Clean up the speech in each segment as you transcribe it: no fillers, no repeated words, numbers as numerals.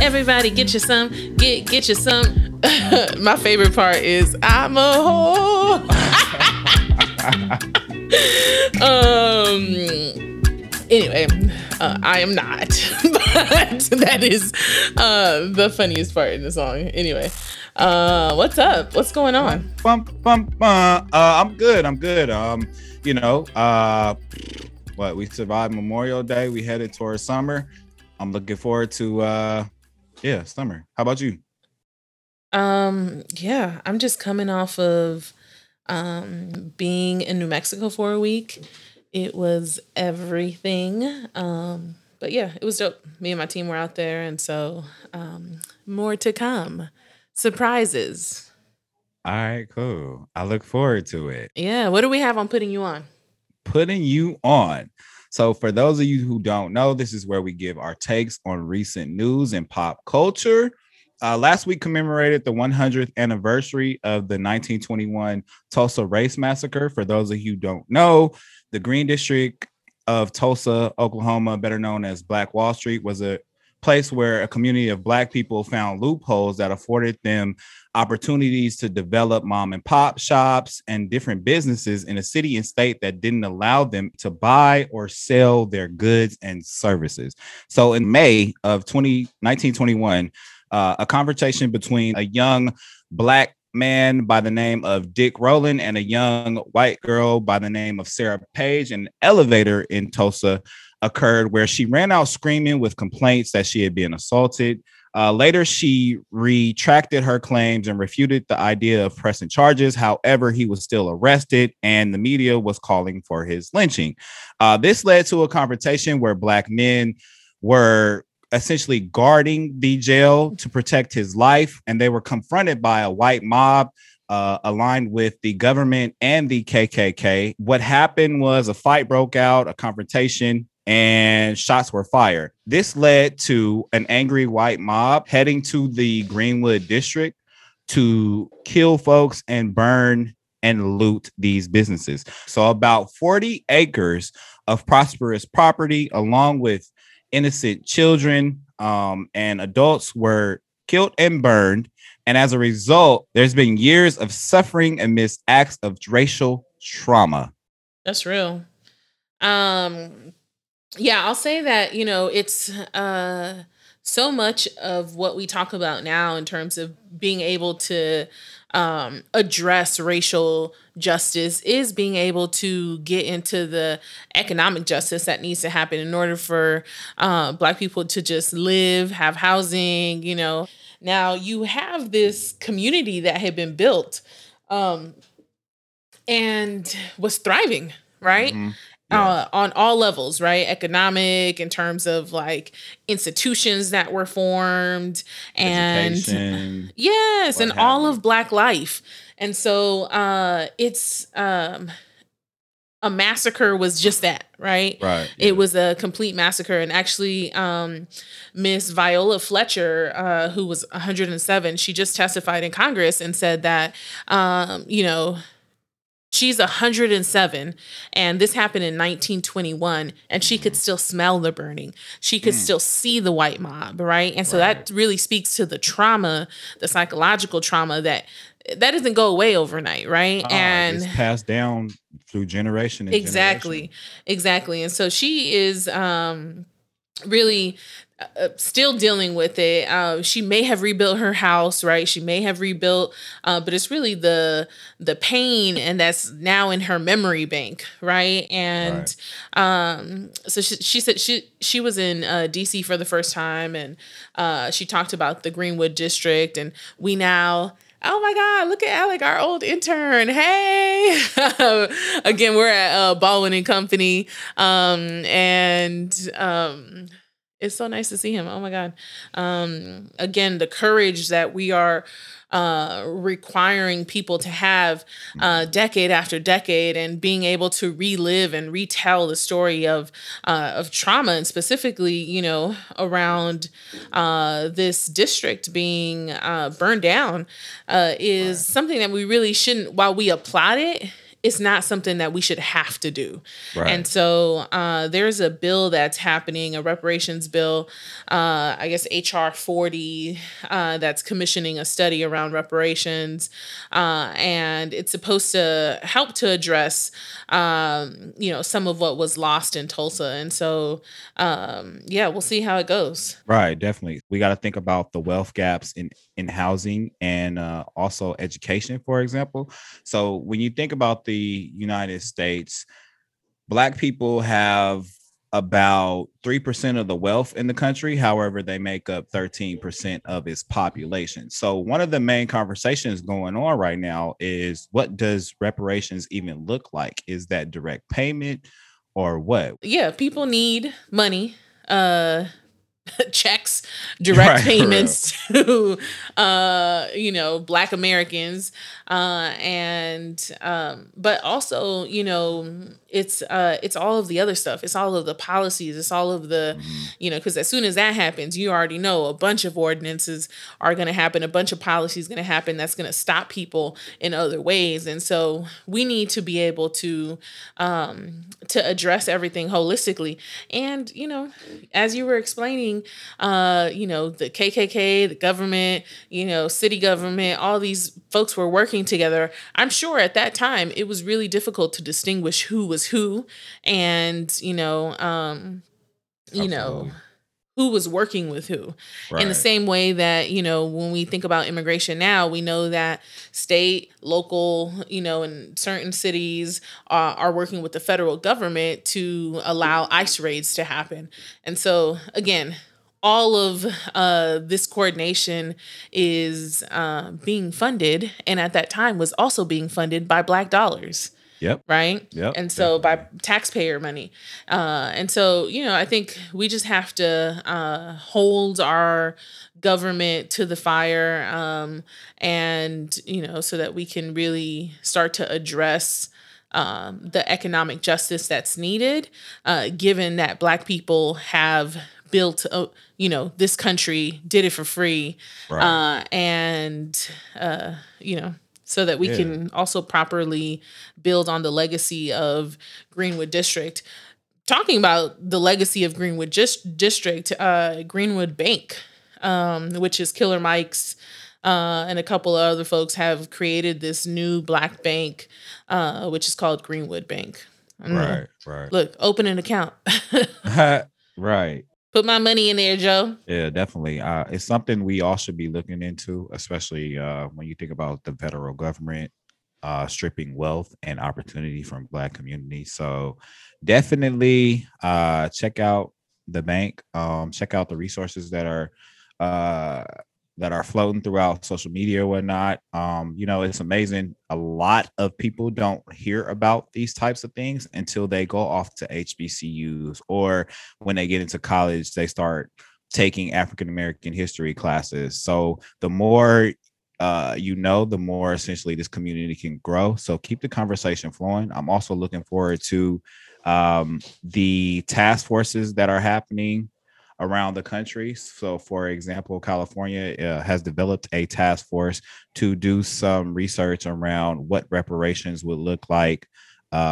Everybody get you some, get you some. My favorite part is I'm a hoe. Anyway, I am not, but that is the funniest part in the song. Anyway, what's up? What's going on? I'm good. I'm good. We survived Memorial Day. We headed towards summer. I'm looking forward to summer. How about you? I'm just coming off of being in New Mexico for a week. It was everything. But yeah, it was dope. Me and my team were out there, and so more to come. Surprises. All right, cool. I look forward to it. Yeah. What do we have on Putting You On? Putting You On. So for those of you who don't know, this is where we give our takes on recent news and pop culture. Last week commemorated the 100th anniversary of the 1921 Tulsa Race Massacre. For those of you who don't know, the Greenwood District of Tulsa, Oklahoma, better known as Black Wall Street, was a place where a community of Black people found loopholes that afforded them opportunities to develop mom and pop shops and different businesses in a city and state that didn't allow them to buy or sell their goods and services. So in May of 1921, a conversation between a young Black man by the name of Dick Rowland and a young white girl by the name of Sarah Page in an elevator in Tulsa occurred, where she ran out screaming with complaints that she had been assaulted. Later, she retracted her claims and refuted the idea of pressing charges. However, he was still arrested, and the media was calling for his lynching. This led to a confrontation where Black men were essentially guarding the jail to protect his life, and they were confronted by a white mob aligned with the government and the KKK. What happened was a fight broke out, a confrontation, and shots were fired. This led to an angry white mob heading to the Greenwood District to kill folks and burn and loot these businesses. So about 40 acres of prosperous property, along with innocent children and adults, were killed and burned. And as a result, there's been years of suffering amidst acts of racial trauma. That's real. I'll say that, you know, it's so much of what we talk about now in terms of being able to address racial justice is being able to get into the economic justice that needs to happen in order for Black people to just live, have housing, you know. Now you have this community that had been built and was thriving, right? Mm-hmm. Yeah. On all levels, right? Economic, in terms of like institutions that were formed, and education, yes, and happened. All of Black life. And so it's a massacre was just that, right? Right. Yeah. It was a complete massacre. And actually, Miss Viola Fletcher, who was 107, she just testified in Congress and said that, she's 107, and this happened in 1921, and she could still smell the burning. She could still see the white mob, right? And so that really speaks to the trauma, the psychological trauma that doesn't go away overnight, right? And it's passed down through generation and generation. Exactly. And so she is really still dealing with it. She may have rebuilt her house, right? She may have rebuilt, but it's really the pain, and that's now in her memory bank, right? And so she said she was in DC for the first time, and she talked about the Greenwood District, and we now. Oh my God, look at Alec, our old intern. Hey. Again, we're at Baldwin & Company. It's so nice to see him. Oh my God. Again, the courage that we are requiring people to have decade after decade, and being able to relive and retell the story of trauma, and specifically, you know, around this district being burned down is something that we really shouldn't, while we applaud it, it's not something that we should have to do. Right. And so there's a bill that's happening, a reparations bill, I guess HR 40, that's commissioning a study around reparations. And it's supposed to help to address, some of what was lost in Tulsa. And so, we'll see how it goes. Right. Definitely. We got to think about the wealth gaps in housing and also education, for example. So when you think about the United States, Black people have about 3% of the wealth in the country. However, they make up 13% of its population. So one of the main conversations going on right now is, what does reparations even look like? Is that direct payment or what? Yeah, people need money. Checks, direct payments to, Black Americans. But also, it's all of the other stuff. It's all of the policies. It's all of the, because as soon as that happens, you already know a bunch of ordinances are going to happen. A bunch of policies going to happen. That's going to stop people in other ways. And so we need to be able to address everything holistically. And, as you were explaining, the KKK, the government, city government, all these folks were working together. I'm sure at that time it was really difficult to distinguish who was who, and who was working with who. Right. In the same way that, when we think about immigration now, we know that state, local, and certain cities are working with the federal government to allow ICE raids to happen. And so, again, all of this coordination is being funded, and at that time was also being funded by Black dollars. Yep. Right. Yep. And so by taxpayer money. And so, I think we just have to hold our government to the fire, so that we can really start to address the economic justice that's needed, given that Black people have built, this country, did it for free. Right. So that we can also properly build on the legacy of Greenwood District. Talking about the legacy of Greenwood District, Greenwood Bank, which is Killer Mike's, and a couple of other folks have created this new Black bank, which is called Greenwood Bank. Right. Look, open an account. Right. Put my money in there, Joe. Yeah, definitely. It's something we all should be looking into, especially when you think about the federal government stripping wealth and opportunity from Black communities. So definitely check out the bank. Check out the resources that are floating throughout social media or whatnot. It's amazing. A lot of people don't hear about these types of things until they go off to HBCUs, or when they get into college, they start taking African-American history classes. So the more the more essentially this community can grow. So keep the conversation flowing. I'm also looking forward to the task forces that are happening around the country. So, for example, California has developed a task force to do some research around what reparations would look like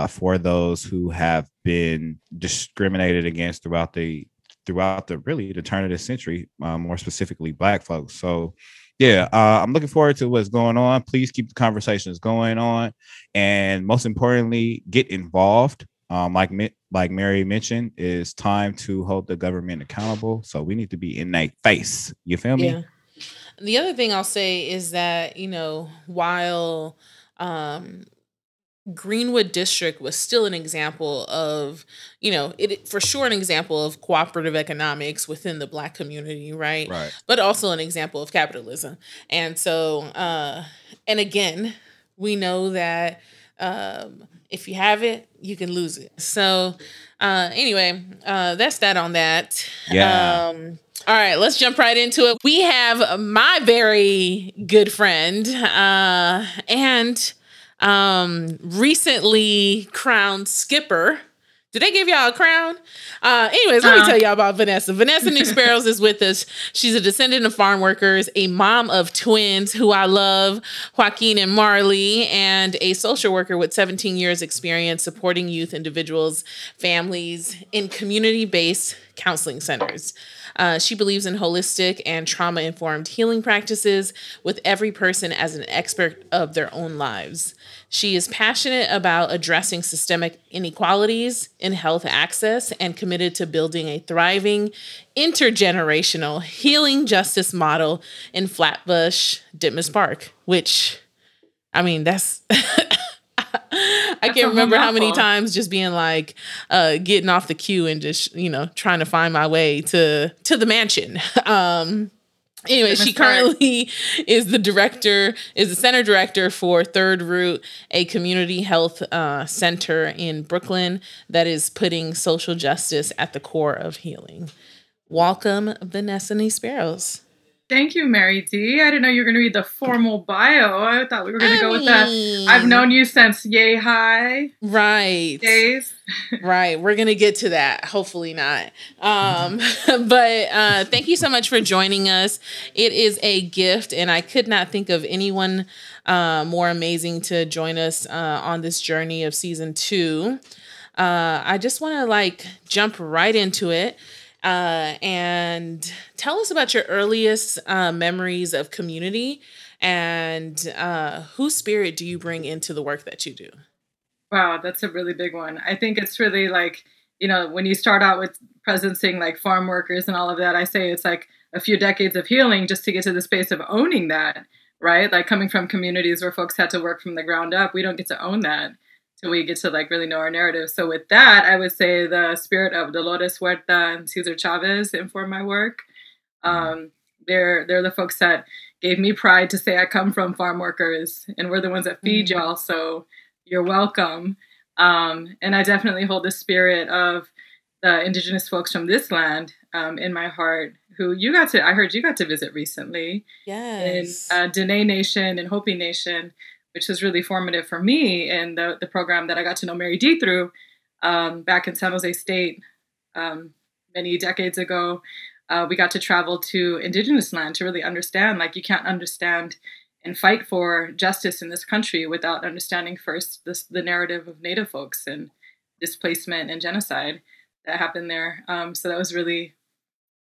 for those who have been discriminated against throughout the turn of the century, more specifically Black folks. So, I'm looking forward to what's going on. Please keep the conversations going on, and most importantly, get involved. Like Mary mentioned, it's time to hold the government accountable. So we need to be in their face. You feel me? Yeah. The other thing I'll say is that, while Greenwood District was still an example of, for sure an example of cooperative economics within the Black community, right? Right. But also an example of capitalism. And so, and again, we know that if you have it, you can lose it. So that's that on that. Yeah. All right, let's jump right into it. We have my very good friend recently crowned skipper. Did they give y'all a crown? Anyways, let me tell y'all about Vanessa. Vanessa Nisperos is with us. She's a descendant of farm workers, a mom of twins who I love, Joaquin and Marley, and a social worker with 17 years experience supporting youth, individuals, families in community-based counseling centers. She believes in holistic and trauma-informed healing practices with every person as an expert of their own lives. She is passionate about addressing systemic inequalities in health access and committed to building a thriving intergenerational healing justice model in Flatbush, Ditmas Park, which, I mean, that's... I can't remember how many times just being like getting off the queue and just, you know, trying to find my way to the mansion. Anyway, she currently is the director, is the center director for Third Root, a community health center in Brooklyn that is putting social justice at the core of healing. Welcome, Vanessa Nisperos. Thank you, Mary D. I didn't know you were going to read the formal bio. I thought we were going to go with that. I've known you since yay high. Right. Days. Right. We're going to get to that. Hopefully not. But thank you so much for joining us. It is a gift, and I could not think of anyone more amazing to join us on this journey of season 2. I just want to jump right into it. And tell us about your earliest memories of community and whose spirit do you bring into the work that you do? Wow, that's a really big one. I think it's really when you start out with presencing farm workers and all of that, I say it's a few decades of healing just to get to the space of owning that, right? Coming from communities where folks had to work from the ground up, we don't get to own that till we get to really know our narrative. So with that, I would say the spirit of Dolores Huerta and Cesar Chavez inform my work. They're the folks that gave me pride to say I come from farm workers, and we're the ones that feed y'all, so you're welcome. And I definitely hold the spirit of the indigenous folks from this land in my heart, who I heard you got to visit recently. Yes. In Diné Nation and Hopi Nation, which was really formative for me and the program that I got to know Mary D through back in San Jose State many decades ago. We got to travel to indigenous land to really understand, you can't understand and fight for justice in this country without understanding first the narrative of Native folks and displacement and genocide that happened there. So that was really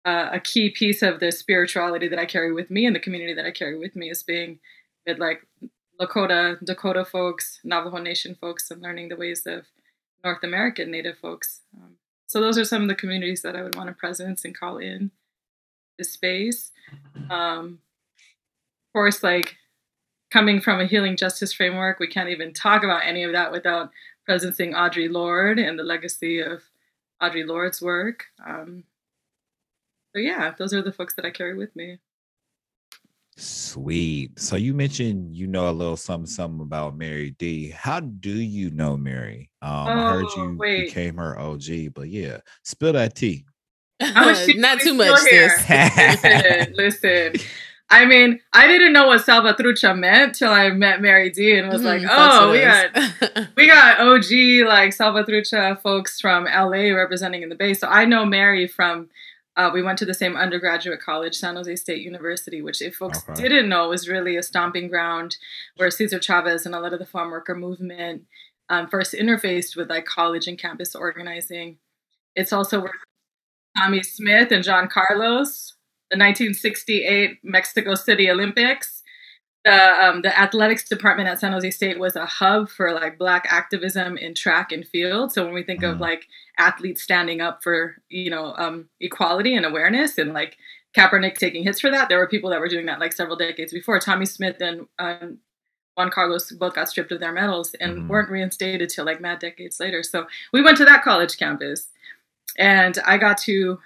a key piece of the spirituality that I carry with me and the community that I carry with me is being with Lakota, Dakota folks, Navajo Nation folks, and learning the ways of North American Native folks. So those are some of the communities that I would want to presence and call in this space. Of course, coming from a healing justice framework, we can't even talk about any of that without presencing Audre Lorde and the legacy of Audre Lorde's work. So yeah, those are the folks that I carry with me. Sweet. So you mentioned you know a little something about Mary D. How do you know Mary? I heard you became her OG, but yeah, spill that tea. Not too much, sis. Listen. I mean, I didn't know what salvatrucha meant till I met Mary D and was we got OG salvatrucha folks from LA representing in the Bay. So I know Mary from we went to the same undergraduate college, San Jose State University, which if folks didn't know was really a stomping ground where Cesar Chavez and a lot of the farm worker movement first interfaced with college and campus organizing. It's also where Tommie Smith and John Carlos, the 1968 Mexico City Olympics, the athletics department at San Jose State was a hub for Black activism in track and field. So when we think of athletes standing up for, equality and awareness and Kaepernick taking hits for that. There were people that were doing that several decades before. Tommie Smith and Juan Carlos both got stripped of their medals and weren't reinstated till mad decades later. So we went to that college campus and I got to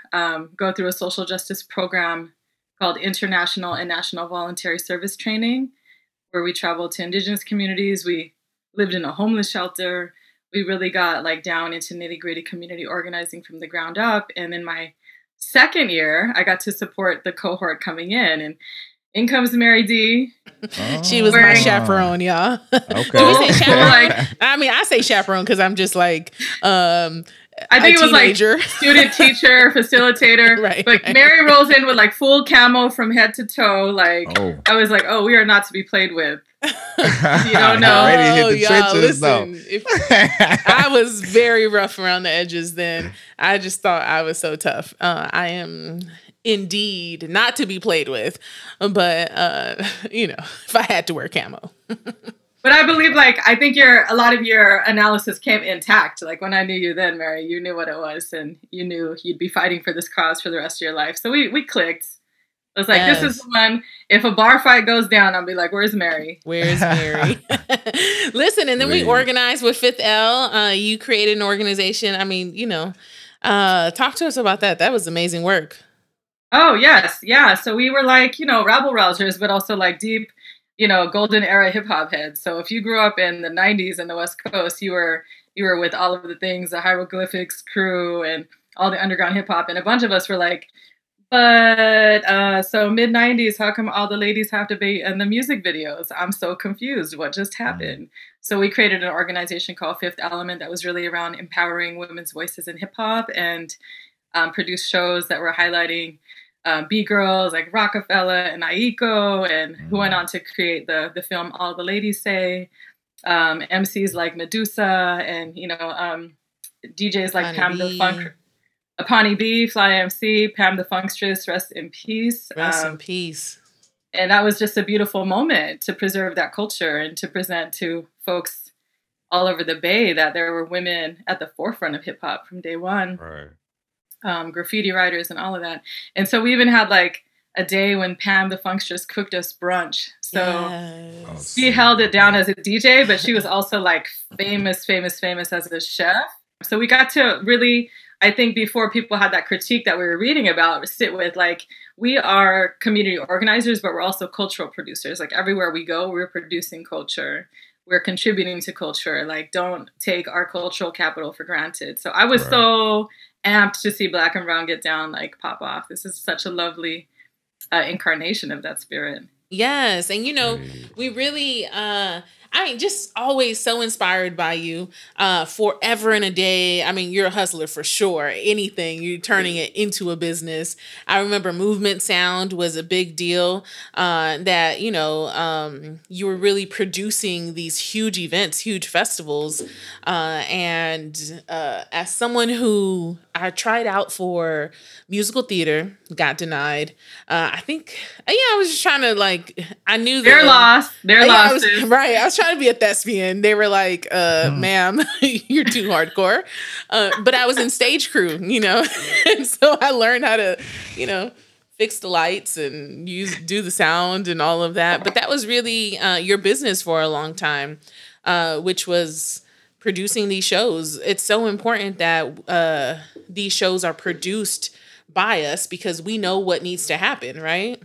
go through a social justice program called International and National Voluntary Service Training, where we traveled to indigenous communities. We lived in a homeless shelter. We really got down into nitty-gritty community organizing from the ground up. And in my second year, I got to support the cohort coming in. And In comes Mary D. Oh, she was my chaperone, y'all. Okay. Do we say chaperone? Like, I mean, I say chaperone because I'm just like, I think it was teenager. Like student, teacher, facilitator. Right. Like Mary rolls in with like full camo from head to toe. Like I was like, oh, we are not to be played with. You don't know. Ready to hit the trenches, listen, though. I was very rough around the edges then. I just thought I was so tough. I am indeed not to be played with, but you know, if I had to wear camo. But I believe, like, I think a lot of your analysis came intact. Like, when I knew you then, Mary, you knew what it was, and you knew you'd be fighting for this cause for the rest of your life. So we clicked. I was like, yes. This is the one. If a bar fight goes down, I'll be like, where's Mary? Where's Mary? Listen, and then we organized with Fifth L. You created an organization. I mean, you know, talk to us about that. That was amazing work. Oh, yes. Yeah. So we were like, you know, rabble rousers, but also like deep, you know, golden era hip hop heads. So if you grew up in the 90s in the West Coast, you were with all of the things, the Hieroglyphics crew and all the underground hip hop. And a bunch of us were like, but so mid 90s, how come all the ladies have to be in the music videos? I'm so confused. What just happened? So we created an organization called Fifth Element that was really around empowering women's voices in hip hop, and produced shows that were highlighting B-girls like Rockefeller and Aiko, and who went on to create the film All the Ladies Say, MCs like Medusa, and you know, DJs like Pam the Funkstress, Apani B, Fly MC, Pam the Funkstress, rest in peace. Rest in peace. And that was just a beautiful moment to preserve that culture and to present to folks all over the Bay that there were women at the forefront of hip hop from day one. Right. Graffiti writers and all of that. And so we even had like a day when Pam the Funkstress cooked us brunch. So yes. She held it down as a DJ, but she was also like famous as a chef. So we got to really, I think before people had that critique that we were reading about, sit with like, we are community organizers, but we're also cultural producers. Like everywhere we go, we're producing culture. We're contributing to culture. Like, don't take our cultural capital for granted. So I was so amped to see Black and Brown Get Down like pop off. This is such a lovely incarnation of that spirit. Yes. And you know, we really just always so inspired by you, forever and a day. I mean, you're a hustler for sure. Anything, you're turning it into a business. I remember Movement Sound was a big deal, that, you know, you were really producing these huge events, huge festivals. And as someone who I tried out for musical theater, got denied. I was just trying to like, I knew that. They're lost. Right. I was trying to be a thespian. They were like, ma'am, you're too hardcore. But I was in stage crew, you know, and so I learned how to, you know, fix the lights and do the sound and all of that. But that was really your business for a long time, which was producing these shows. It's so important that these shows are produced by us because we know what needs to happen, right?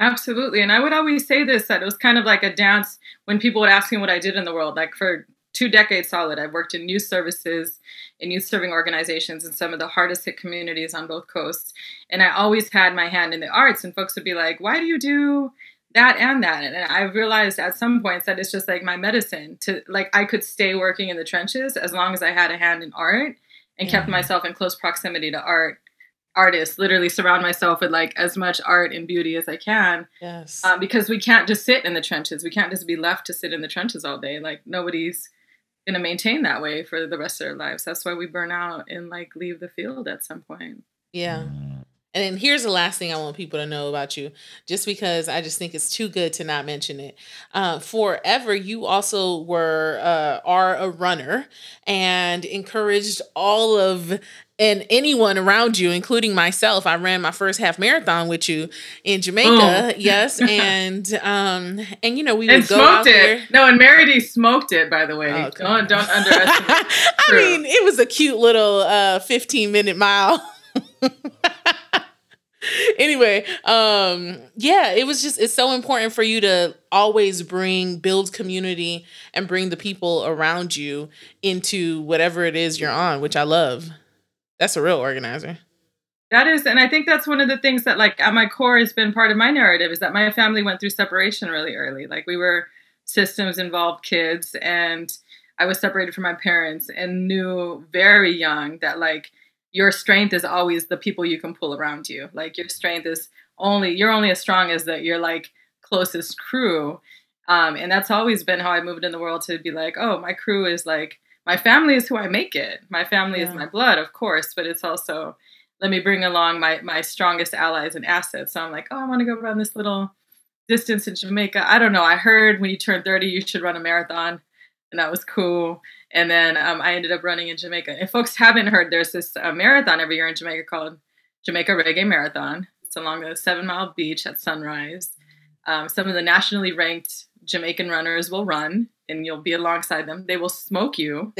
Absolutely. And I would always say this, that it was kind of like a dance when people would ask me what I did in the world. Like for 2 decades solid, I've worked in youth services, in youth serving organizations in some of the hardest hit communities on both coasts. And I always had my hand in the arts, and folks would be like, why do you do that and that? And I realized at some points that it's just like my medicine to like, I could stay working in the trenches as long as I had a hand in art and kept myself in close proximity to artists, literally surround myself with like as much art and beauty as I can. Yes. Because we can't just sit in the trenches. We can't just be left to sit in the trenches all day. Like nobody's going to maintain that way for the rest of their lives. That's why we burn out and like leave the field at some point. Yeah. And then here's the last thing I want people to know about you, just because I just think it's too good to not mention it. Forever, you also are a runner and encouraged all of and anyone around you, including myself. I ran my first half marathon with you in Jamaica. Oh. Yes, and you know we would go out there. No, and Mary D smoked it. By the way, oh, don't underestimate. I mean, it was a cute little 15-minute mile. Anyway, it was just, it's so important for you to always build community and bring the people around you into whatever it is you're on, which I love. That's a real organizer. That is, and I think that's one of the things that, like, at my core has been part of my narrative, is that my family went through separation really early. Like, we were systems-involved kids, and I was separated from my parents and knew very young that, like, your strength is always the people you can pull around you. Like, your strength is only, you're only as strong as that your, like, closest crew. And that's always been how I moved in the world, to be like, oh, my crew is, like, my family is who I make it. My family is my blood, of course, but it's also, let me bring along my strongest allies and assets. So I'm like, oh, I want to go run this little distance in Jamaica. I don't know. I heard when you turn 30, you should run a marathon. And that was cool. And then I ended up running in Jamaica. If folks haven't heard, there's this marathon every year in Jamaica called Jamaica Reggae Marathon. It's along the 7 Mile Beach at sunrise. Some of the nationally ranked Jamaican runners will run, and you'll be alongside them. They will smoke you.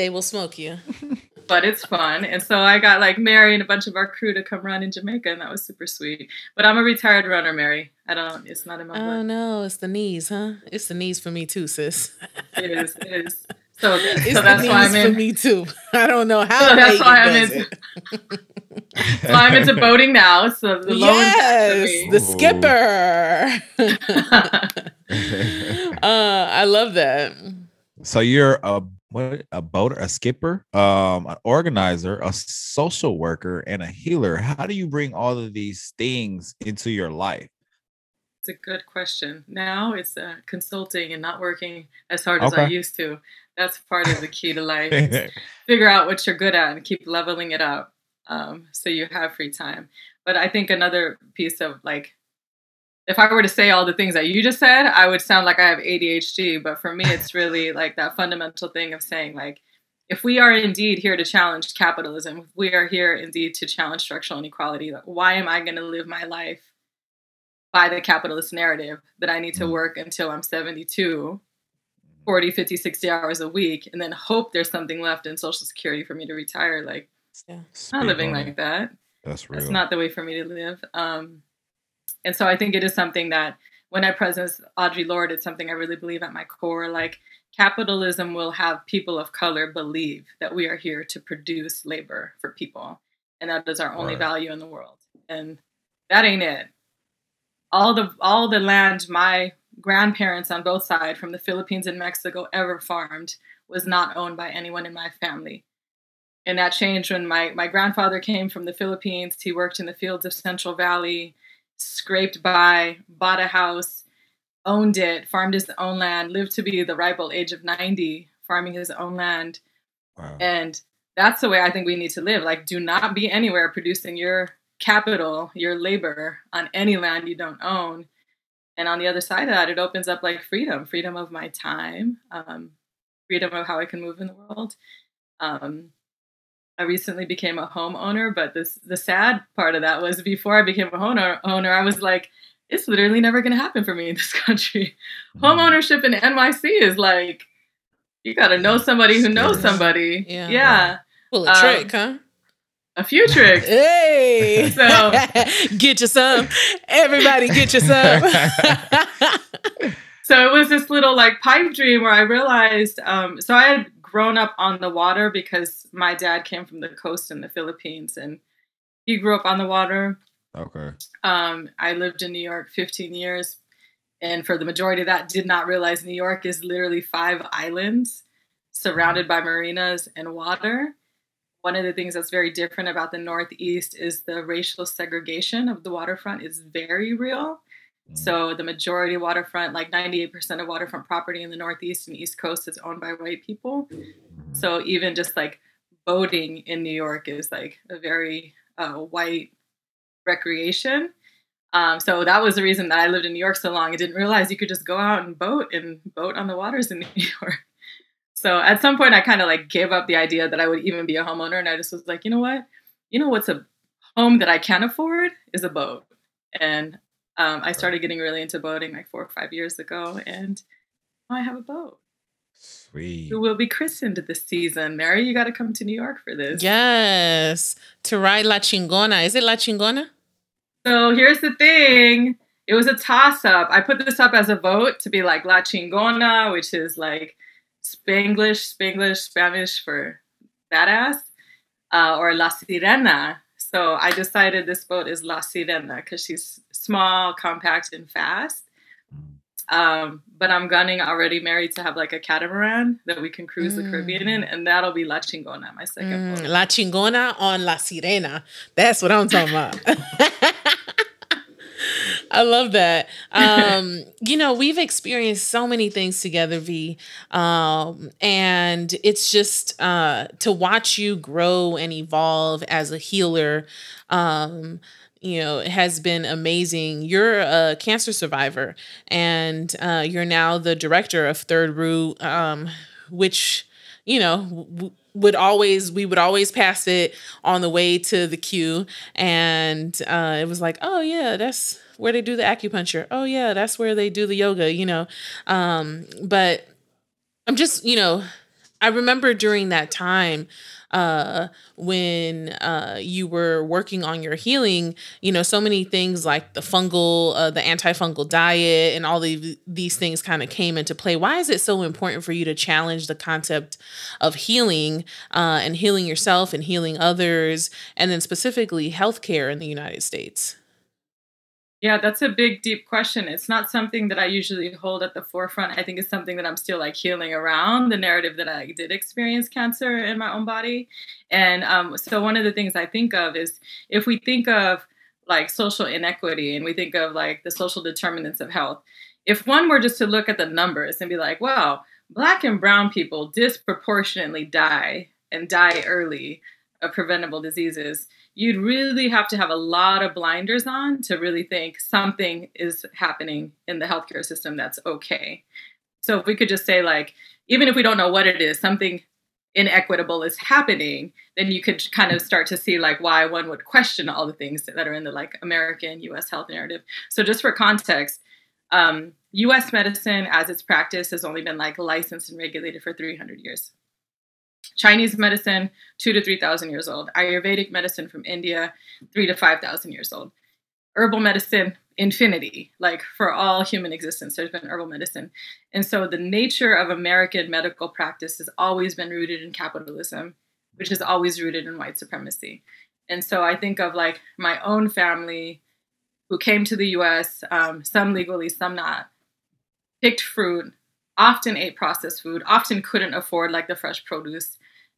But it's fun. And so I got, like, Mary and a bunch of our crew to come run in Jamaica, and that was super sweet. But I'm a retired runner, Mary. It's not in my blood. Oh, no, it's the knees, huh? It's the knees for me too, sis. It is. So that's why I'm in. For me too. I don't know how. So that's why I'm in. So I'm into boating now. So the the skipper. I love that. So you're a boater, a skipper, an organizer, a social worker, and a healer. How do you bring all of these things into your life? It's a good question. Now it's consulting and not working as hard as I used to. That's part of the key to life. Figure out what you're good at and keep leveling it up so you have free time. But I think another piece of, like, if I were to say all the things that you just said, I would sound like I have ADHD. But for me, it's really like that fundamental thing of saying, like, if we are indeed here to challenge capitalism, if we are here indeed to challenge structural inequality, like, why am I going to live my life by the capitalist narrative that I need to work until I'm 72, 40, 50, 60 hours a week, and then hope there's something left in Social Security for me to retire? Like, not living like that. That's real. That's not the way for me to live. And so I think it is something that when I presence Audre Lorde, it's something I really believe at my core. Like, capitalism will have people of color believe that we are here to produce labor for people, and that is our only value in the world. And that ain't it. All the land my grandparents on both sides from the Philippines and Mexico ever farmed was not owned by anyone in my family. And that changed when my grandfather came from the Philippines. He worked in the fields of Central Valley, scraped by, bought a house, owned it, farmed his own land, lived to be the ripe old age of 90, farming his own land. Wow. And that's the way I think we need to live. Like, do not be anywhere producing your capital, your labor on any land you don't own. And on the other side of that, it opens up, like, freedom of my time, freedom of how I can move in the world. I recently became a homeowner, but the sad part of that was before I became a homeowner, I was like, it's literally never going to happen for me in this country. Homeownership in NYC is like, you got to know somebody who knows somebody. Yeah. Well, a trick, huh? A few tricks. Hey, so get you some. Everybody, get you some. So it was this little, like, pipe dream where I realized. So I had grown up on the water because my dad came from the coast in the Philippines, and he grew up on the water. Okay. I lived in New York 15 years, and for the majority of that, did not realize New York is literally 5 islands surrounded by marinas and water. One of the things that's very different about the Northeast is the racial segregation of the waterfront is very real. So the majority of waterfront, like 98% of waterfront property in the Northeast and East Coast, is owned by white people. So even just, like, boating in New York is, like, a very white recreation. So that was the reason that I lived in New York so long. I didn't realize you could just go out and boat on the waters in New York. So at some point I kind of, like, gave up the idea that I would even be a homeowner. And I just was like, you know what? You know what's a home that I can afford is a boat. And I started getting really into boating like 4 or 5 years ago. And now I have a boat. Sweet. Who will be christened this season. Mary, you got to come to New York for this. Yes. To ride La Chingona. Is it La Chingona? So here's the thing. It was a toss-up. I put this up as a vote to be like La Chingona, which is like Spanish for badass, or La Sirena, So I decided this boat is La Sirena because she's small, compact, and fast. But I'm gunning already married to have like a catamaran that we can cruise the Caribbean in, and that'll be La Chingona, my second boat. La Chingona on La Sirena. That's what I'm talking about. I love that. You know, we've experienced so many things together, V. And it's just to watch you grow and evolve as a healer, you know, it has been amazing. You're a cancer survivor, and you're now the director of Third Root, which, you know, we would always pass it on the way to the queue. And it was like, oh, yeah, that's where they do the acupuncture. Oh, yeah, that's where they do the yoga, you know. But I'm just, you know, I remember during that time when you were working on your healing, you know, so many things like the fungal, the antifungal diet and all these things kind of came into play. Why is it so important for you to challenge the concept of healing and healing yourself and healing others, and then specifically healthcare in the United States? Yeah, that's a big, deep question. It's not something that I usually hold at the forefront. I think it's something that I'm still like healing around, the narrative that I did experience cancer in my own body. And so one of the things I think of is if we think of like social inequity and we think of like the social determinants of health, if one were just to look at the numbers and be like, wow, Black and brown people disproportionately die early of preventable diseases, you'd really have to have a lot of blinders on to really think something is happening in the healthcare system that's okay. So if we could just say, like, even if we don't know what it is, something inequitable is happening, then you could kind of start to see like why one would question all the things that are in the like American U.S. health narrative. So just for context, U.S. medicine as it's practiced has only been like licensed and regulated for 300 years. Chinese medicine, 2,000 to 3,000 years old. Ayurvedic medicine from India, 3,000 to 5,000 years old. Herbal medicine, infinity. Like for all human existence, there's been herbal medicine. And so the nature of American medical practice has always been rooted in capitalism, which is always rooted in white supremacy. And so I think of like my own family who came to the U.S., some legally, some not, picked fruit, often ate processed food, often couldn't afford like the fresh produce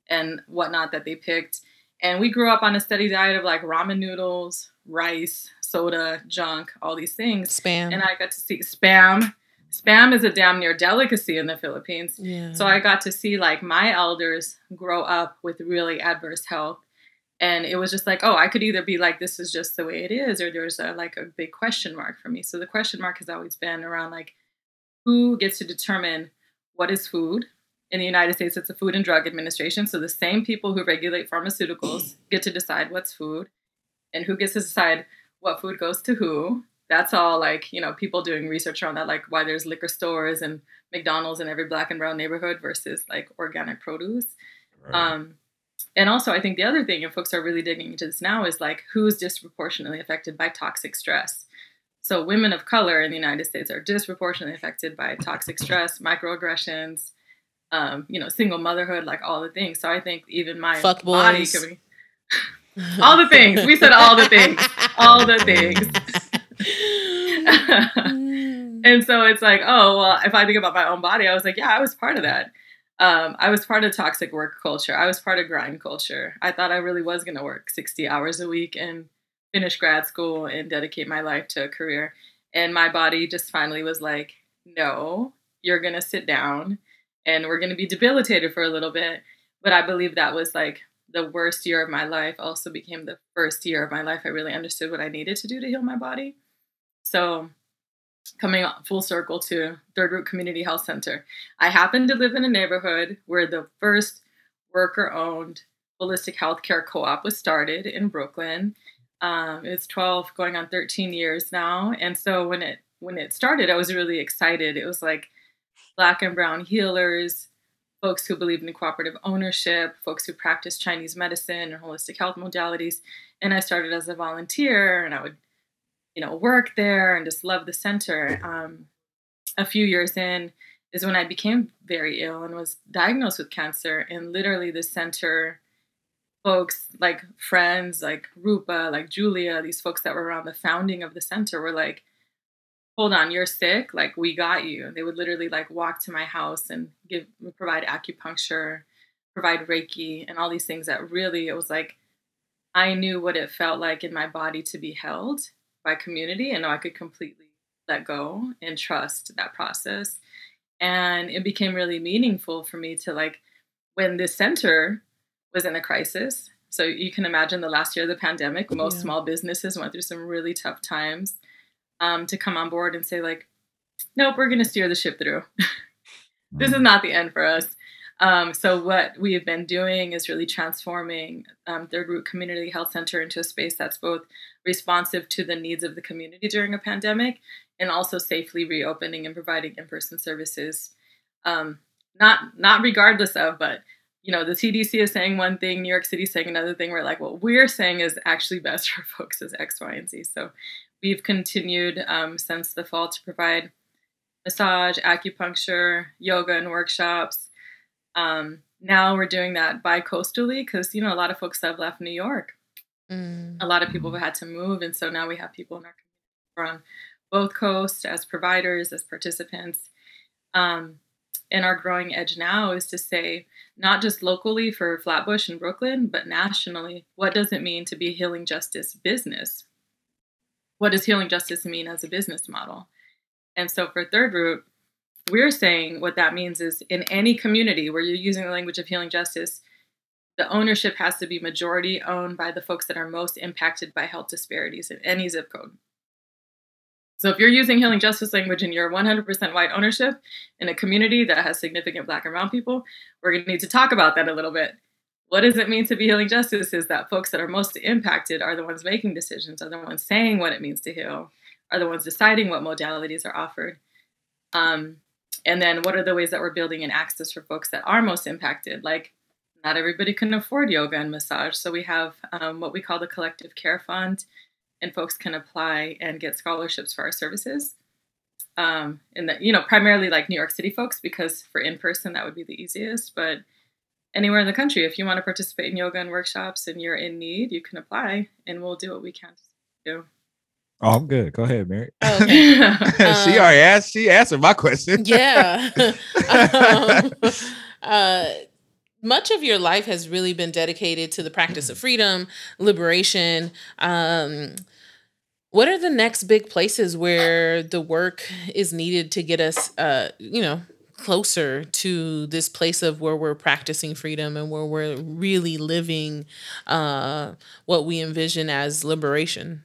and whatnot that they picked. And we grew up on a steady diet of like ramen noodles, rice, soda, junk, all these things. Spam. And I got to see Spam. Spam is a damn near delicacy in the Philippines. Yeah. So I got to see like my elders grow up with really adverse health. And it was just like, oh, I could either be like, this is just the way it is, or there's a, like a big question mark for me. So the question mark has always been around like, who gets to determine what is food? In the United States, it's the Food and Drug Administration. So the same people who regulate pharmaceuticals get to decide what's food, and who gets to decide what food goes to who. That's all like, you know, people doing research around that, like why there's liquor stores and McDonald's in every Black and brown neighborhood versus like organic produce. Right. And also I think the other thing, and folks are really digging into this now, is like who's disproportionately affected by toxic stress. So women of color in the United States are disproportionately affected by toxic stress, microaggressions, you know, single motherhood, like all the things. So I think even my fuck body boys. Could be all the things. We said all the things. All the things. And so it's like, oh, well, if I think about my own body, I was like, yeah, I was part of that. I was part of toxic work culture. I was part of grind culture. I thought I really was going to work 60 hours a week and finish grad school and dedicate my life to a career. And my body just finally was like, no, you're going to sit down and we're going to be debilitated for a little bit. But I believe that was like the worst year of my life also became the first year of my life. I really understood what I needed to do to heal my body. So coming full circle to Third Root Community Health Center, I happened to live in a neighborhood where the first worker-owned holistic healthcare co-op was started in Brooklyn. It's 12 going on 13 years now. And so when it started, I was really excited. It was like Black and brown healers, folks who believed in cooperative ownership, folks who practiced Chinese medicine and holistic health modalities. And I started as a volunteer, and I would, you know, work there and just love the center. A few years in is when I became very ill and was diagnosed with cancer, and literally the center folks, like friends, like Rupa, like Julia, these folks that were around the founding of the center were like, hold on, you're sick? Like, we got you. They would literally like walk to my house and provide acupuncture, provide Reiki, and all these things that really, it was like, I knew what it felt like in my body to be held by community, and I could completely let go and trust that process. And it became really meaningful for me to like, when this center was in a crisis, so you can imagine the last year of the pandemic, most small businesses went through some really tough times, to come on board and say like, nope, we're going to steer the ship through. This is not the end for us. So what we have been doing is really transforming Third Root Community Health Center into a space that's both responsive to the needs of the community during a pandemic and also safely reopening and providing in-person services. Not regardless of, but, you know, the CDC is saying one thing, New York City is saying another thing. We're like, what we're saying is actually best for folks is X, Y, and Z. So we've continued since the fall to provide massage, acupuncture, yoga, and workshops. Now we're doing that bi-coastally because, you know, a lot of folks have left New York. A lot of people have had to move. And so now we have people in our community from both coasts as providers, as participants. And our growing edge now is to say, not just locally for Flatbush and Brooklyn, but nationally, what does it mean to be healing justice business? What does healing justice mean as a business model? And so for Third Root, we're saying what that means is in any community where you're using the language of healing justice, the ownership has to be majority owned by the folks that are most impacted by health disparities in any zip code. So if you're using healing justice language and you're 100% white ownership in a community that has significant Black and brown people, we're going to need to talk about that a little bit. What does it mean to be healing justice is that folks that are most impacted are the ones making decisions, are the ones saying what it means to heal, are the ones deciding what modalities are offered. And then what are the ways that we're building an access for folks that are most impacted? Like, not everybody can afford yoga and massage. So we have what we call the Collective Care Fund, and folks can apply and get scholarships for our services. And that, you know, primarily like New York City folks, because for in-person, that would be the easiest. But anywhere in the country, if you want to participate in yoga and workshops and you're in need, you can apply and we'll do what we can do. Oh, I'm good. Go ahead, Mary. Oh, okay. She already asked. She answered my question. Yeah. Much of your life has really been dedicated to the practice of freedom, liberation. What are the next big places where the work is needed to get us, you know, closer to this place of where we're practicing freedom and where we're really living what we envision as liberation?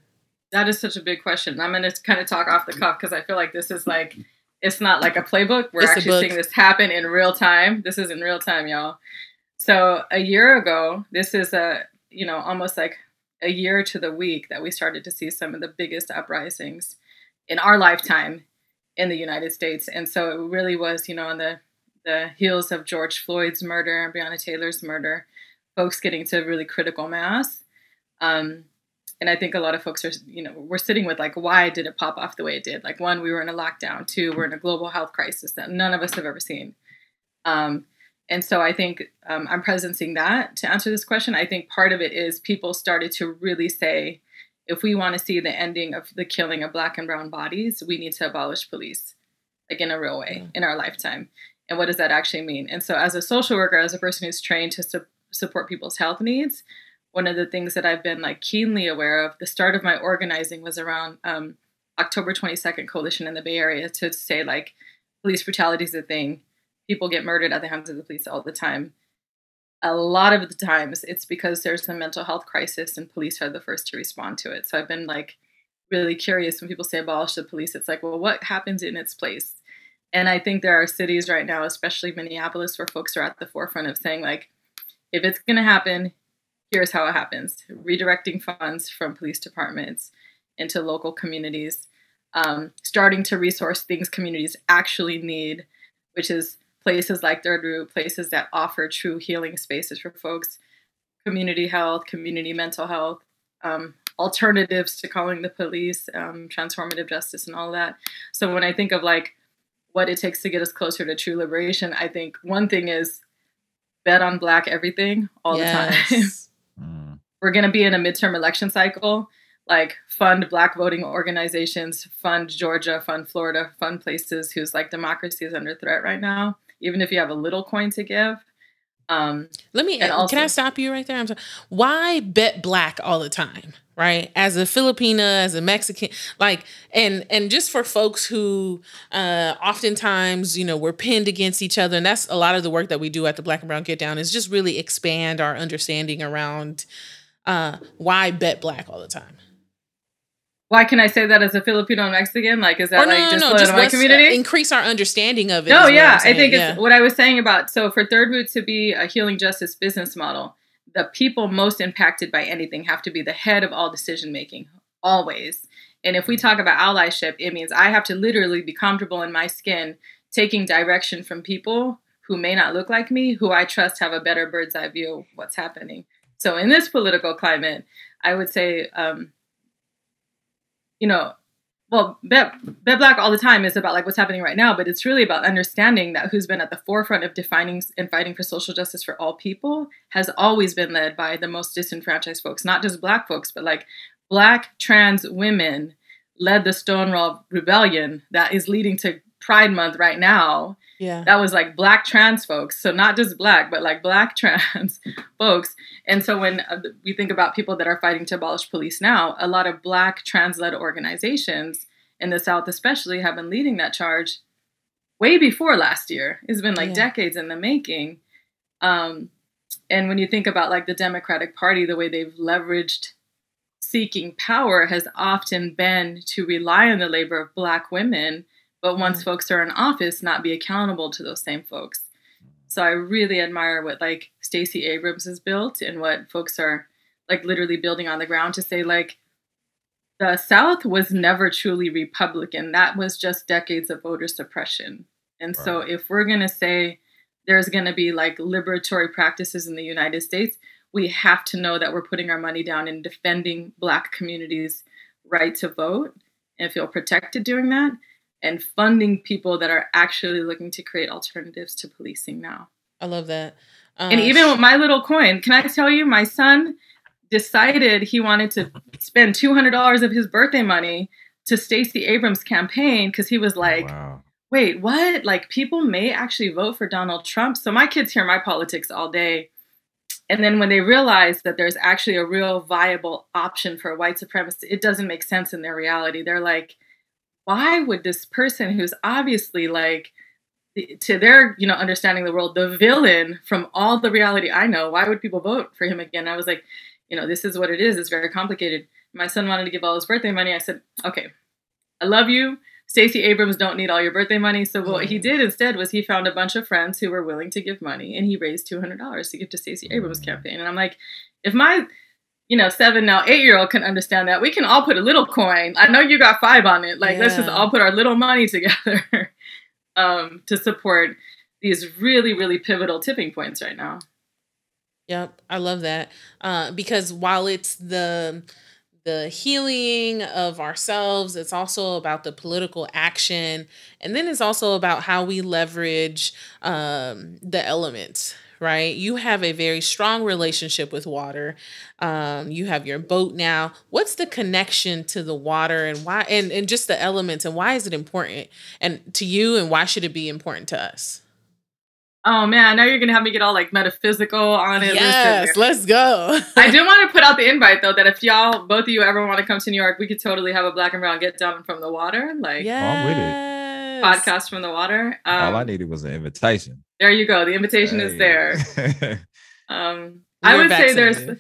That is such a big question. I'm going to kind of talk off the cuff because I feel like this is like, it's not like a playbook. We're actually seeing this happen in real time. This is in real time, y'all. So a year ago, this is a, you know, almost like a year to the week that we started to see some of the biggest uprisings in our lifetime in the United States. And so it really was, you know, on the heels of George Floyd's murder and Breonna Taylor's murder, folks getting to really critical mass. And I think a lot of folks are, you know, we're sitting with like, why did it pop off the way it did? Like, one, we were in a lockdown. Two, we're in a global health crisis that none of us have ever seen. And so I think I'm presencing that to answer this question. I think part of it is people started to really say, if we want to see the ending of the killing of Black and brown bodies, we need to abolish police, like in a real way, in our lifetime. And what does that actually mean? And so as a social worker, as a person who's trained to support people's health needs, one of the things that I've been like keenly aware of, the start of my organizing was around October 22nd coalition in the Bay Area to say like, police brutality is a thing. People get murdered at the hands of the police all the time. A lot of the times it's because there's a mental health crisis and police are the first to respond to it. So I've been like really curious when people say abolish the police, it's like, well, what happens in its place? And I think there are cities right now, especially Minneapolis, where folks are at the forefront of saying like, if it's going to happen, here's how it happens. Redirecting funds from police departments into local communities, starting to resource things communities actually need, which is places like Third Root, places that offer true healing spaces for folks, community health, community mental health, alternatives to calling the police, transformative justice and all that. So when I think of like what it takes to get us closer to true liberation, I think one thing is bet on Black everything all the time. we're going to be in a midterm election cycle, like fund Black voting organizations, fund Georgia, fund Florida, fund places whose like democracy is under threat right now, even if you have a little coin to give. Let me, can I stop you right there? I'm sorry. Why bet Black all the time, right? As a Filipina, as a Mexican, like, and just for folks who, oftentimes, you know, we're pinned against each other. And that's a lot of the work that we do at the Black and Brown Get Down, is just really expand our understanding around, why bet Black all the time. Why can I say that as a Filipino and Mexican? Like, is that just my community? Increase our understanding of it. No, yeah. I think it's what I was saying about, so for Third Root to be a healing justice business model, the people most impacted by anything have to be the head of all decision-making, always. And if we talk about allyship, it means I have to literally be comfortable in my skin, taking direction from people who may not look like me, who I trust have a better bird's eye view of what's happening. So in this political climate, I would say, you know, well, Bet Black all the time is about like what's happening right now, but it's really about understanding that who's been at the forefront of defining and fighting for social justice for all people has always been led by the most disenfranchised folks, not just Black folks, but like Black trans women led the Stonewall Rebellion that is leading to Pride Month right now. Yeah, that was like Black trans folks. So not just Black, but like Black trans folks. And so when we think about people that are fighting to abolish police now, a lot of Black trans-led organizations in the South especially have been leading that charge way before last year. It's been like decades in the making. And when you think about like the Democratic Party, the way they've leveraged seeking power has often been to rely on the labor of Black women, but once folks are in office, not be accountable to those same folks. So I really admire what like Stacey Abrams has built and what folks are like literally building on the ground to say like the South was never truly Republican. That was just decades of voter suppression. And so if we're going to say there's going to be like liberatory practices in the United States, we have to know that we're putting our money down in defending Black communities' right to vote and feel protected doing that, and funding people that are actually looking to create alternatives to policing now. I love that. And even with my little coin, can I tell you, my son decided he wanted to spend $200 of his birthday money to Stacey Abrams' campaign because he was like, wait, what? Like, people may actually vote for Donald Trump. So my kids hear my politics all day. And then when they realize that there's actually a real viable option for a white supremacist, it doesn't make sense in their reality. They're like, why would this person who's obviously like, to their, you know, understanding the world, the villain from all the reality I know, why would people vote for him again? I was like, you know, this is what it is. It's very complicated. My son wanted to give all his birthday money. I said, okay, I love you. Stacey Abrams don't need all your birthday money. So what he did instead was he found a bunch of friends who were willing to give money, and he raised $200 to give to Stacey Abrams' campaign. And I'm like, if my, you know, 7, now 8-year-old can understand that, we can all put a little coin. I know you got 5 on it. Like, let's just all put our little money together to support these really, really pivotal tipping points right now. Yep. I love that. Because while it's the healing of ourselves, it's also about the political action. And then it's also about how we leverage the elements, right? You have a very strong relationship with water. You have your boat now. What's the connection to the water, and why, and just the elements, and why is it important and to you, and why should it be important to us? Oh man, now you're going to have me get all like metaphysical on it. Yes, let's go. I do want to put out the invite though, that if y'all, both of you ever want to come to New York, we could totally have a Black and Brown Get Down from the water. Like, I'm with it. Podcast from the water. All I needed was an invitation. There you go. The invitation is there. I would say there's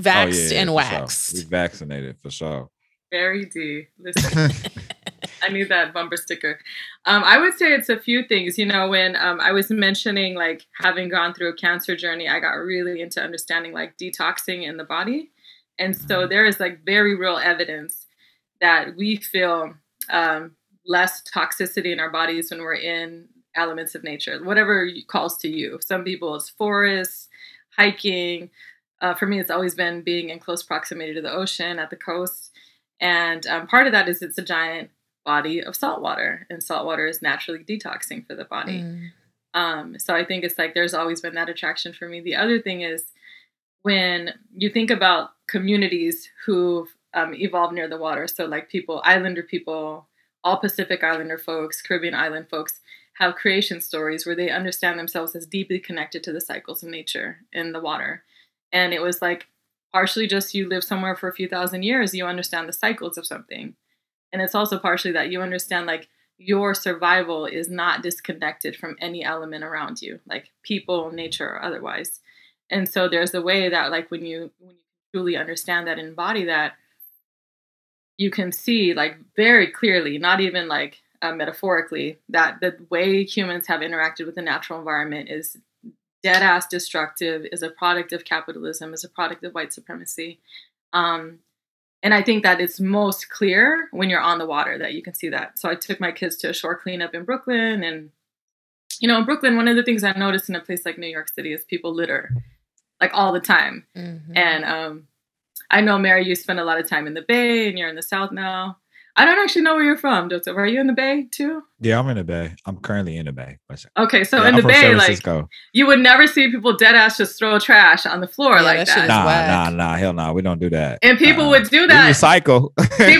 vaxxed and waxed. Sure. We vaccinated for sure. Very D. Listen, I need that bumper sticker. I would say it's a few things. You know, when I was mentioning like having gone through a cancer journey, I got really into understanding like detoxing in the body, and so there is like very real evidence that we feel less toxicity in our bodies when we're in elements of nature, whatever calls to you. Some people it's forests, hiking. For me, it's always been being in close proximity to the ocean, at the coast. And part of that is it's a giant body of salt water, and salt water is naturally detoxing for the body. So I think it's like, there's always been that attraction for me. The other thing is when you think about communities who've evolved near the water. So like people, Islander people, all Pacific Islander folks, Caribbean Island folks have creation stories where they understand themselves as deeply connected to the cycles of nature and the water. And it was like partially just you live somewhere for a few thousand years, you understand the cycles of something. And it's also partially that you understand like your survival is not disconnected from any element around you, like people, nature, or otherwise. And so there's a way that like when you truly understand that and embody that, you can see like very clearly, not even like metaphorically, that the way humans have interacted with the natural environment is dead ass destructive, is a product of capitalism, is a product of white supremacy. And I think that it's most clear when you're on the water that you can see that. So I took my kids to a shore cleanup in Brooklyn. And, you know, in Brooklyn, one of the things I noticed in a place like New York City is people litter like all the time. Mm-hmm. And I know, Mary, you spend a lot of time in the Bay and you're in the South now. I don't actually know where you're from, Joseph. Are you in the Bay too? Yeah, I'm in the Bay. I'm currently in the Bay. Okay, so yeah, in the Bay, like you would never see people dead ass just throw trash on the floor like that. Nah, hell no, we don't do that. And people would do that. People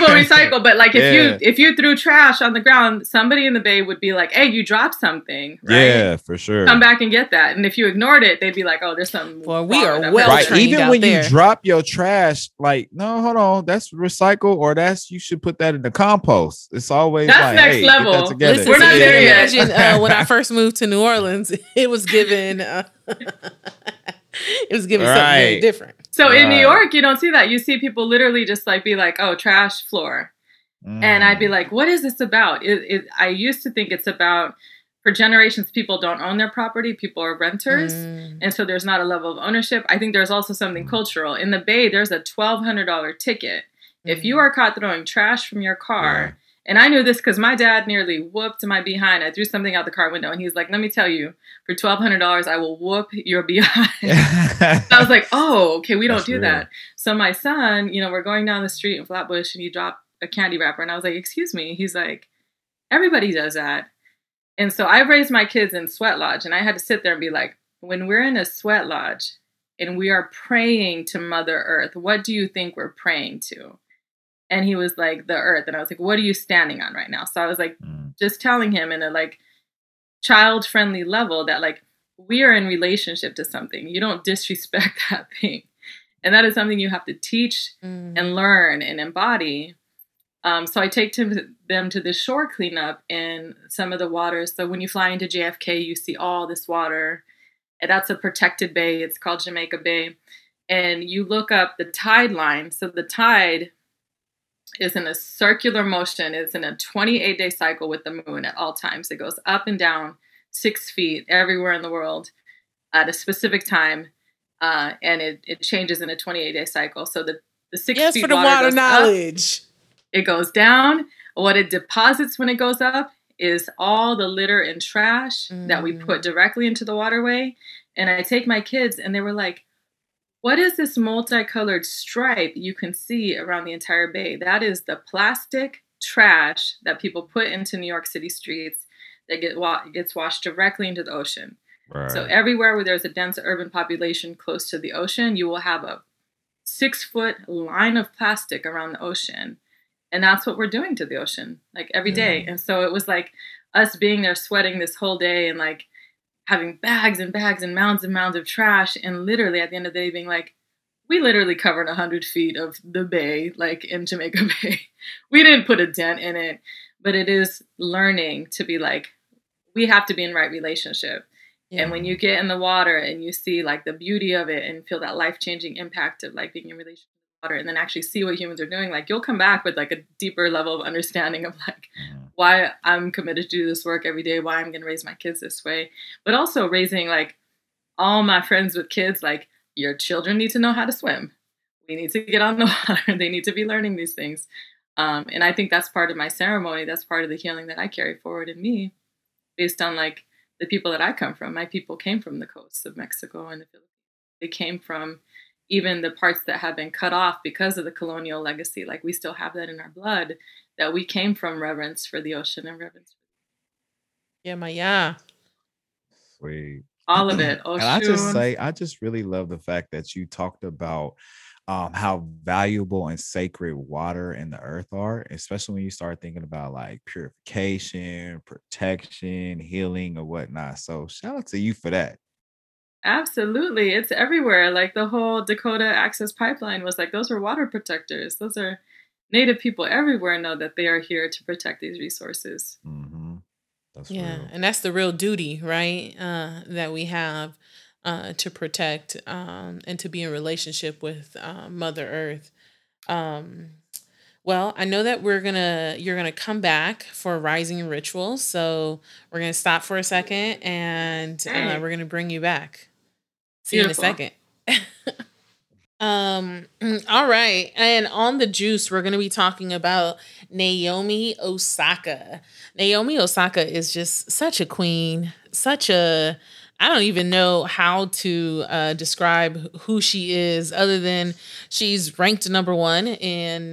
recycle, but like if you threw trash on the ground, somebody in the Bay would be like, "Hey, you dropped something." Right? Yeah, for sure. Come back and get that. And if you ignored it, they'd be like, "Oh, there's something." Well, we are well right. trained Even out when there. You drop your trash, like, no, hold on, that's recycle, or that's you should put that in the compost. It's always that's like, next level. Listen, we're not there yet. Imagine when I first moved to New Orleans, it was given right. something very different. So in New York, you don't see that. You see people literally just like be like, "Oh, trash floor," and I'd be like, "What is this about?" I used to think it's about for generations people don't own their property; people are renters, and so there's not a level of ownership. I think there's also something cultural in the Bay. There's a $1,200 ticket if you are caught throwing trash from your car. Yeah. And I knew this because my dad nearly whooped my behind. I threw something out the car window, and he's like, "Let me tell you, for $1,200, I will whoop your behind." I was like, "Oh, okay, we don't do that." So my son, you know, we're going down the street in Flatbush, and he dropped a candy wrapper, and I was like, "Excuse me." He's like, "Everybody does that." And so I raised my kids in sweat lodge, and I had to sit there and be like, "When we're in a sweat lodge and we are praying to Mother Earth, what do you think we're praying to?" And he was like, "The earth." And I was like, "What are you standing on right now?" So I was like, just telling him in a like child-friendly level that like we are in relationship to something. You don't disrespect that thing. And that is something you have to teach and learn and embody. So I take them to the shore cleanup in some of the waters. So when you fly into JFK, you see all this water. And that's a protected bay. It's called Jamaica Bay. And you look up the tide line. So the tide is in a circular motion. It's in a 28-day cycle with the moon at all times. It goes up and down 6 feet everywhere in the world at a specific time, and it changes in a 28-day cycle. So the 6 yes, feet for the water goes knowledge. Up, it goes down. What it deposits when it goes up is all the litter and trash that we put directly into the waterway. And I take my kids, and they were like, "What is this multicolored stripe you can see around the entire bay?" That is the plastic trash that people put into New York City streets that gets washed directly into the ocean. Right. So everywhere where there's a dense urban population close to the ocean, you will have a 6-foot line of plastic around the ocean. And that's what we're doing to the ocean, like every day. And so it was like us being there sweating this whole day and like having bags and bags and mounds of trash, and literally at the end of the day being like, we literally covered 100 feet of the bay, like in Jamaica Bay. We didn't put a dent in it, but it is learning to be like, we have to be in right relationship. Yeah. And when you get in the water and you see like the beauty of it and feel that life-changing impact of like being in relationship with water and then actually see what humans are doing, like you'll come back with like a deeper level of understanding of like, why I'm committed to do this work every day, why I'm going to raise my kids this way, but also raising like all my friends with kids, like your children need to know how to swim. We need to get on the water. They need to be learning these things. And I think that's part of my ceremony. That's part of the healing that I carry forward in me based on like the people that I come from. My people came from the coasts of Mexico and the Philippines. They came from even the parts that have been cut off because of the colonial legacy. Like we still have that in our blood. That we came from reverence for the ocean and reverence. Yeah, Maya. Sweet. All of it. Ocean. And I just really love the fact that you talked about how valuable and sacred water and the earth are, especially when you start thinking about like purification, protection, healing, or whatnot. So shout out to you for that. Absolutely. It's everywhere. Like the whole Dakota Access Pipeline was like, those are water protectors. Those are Native people everywhere know that they are here to protect these resources. Mm-hmm. That's real. And that's the real duty, right? That we have to protect and to be in relationship with Mother Earth. Well, I know that you're gonna come back for Rising Rituals, so we're gonna stop for a second, and we're gonna bring you back. See Beautiful. You in a second. All right, and on The Juice, we're gonna be talking about Naomi Osaka. Naomi Osaka is just such a queen, such a I don't even know how to describe who she is other than she's ranked number one in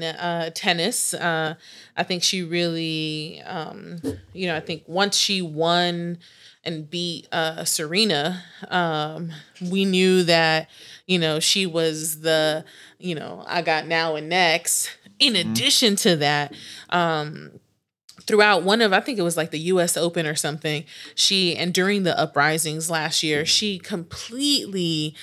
tennis. I think she really, I think once she won and beat Serena, we knew that, she was the, I got now and next. In addition to that, throughout one of, I think it was like the U.S. Open or something, during the uprisings last year, she completely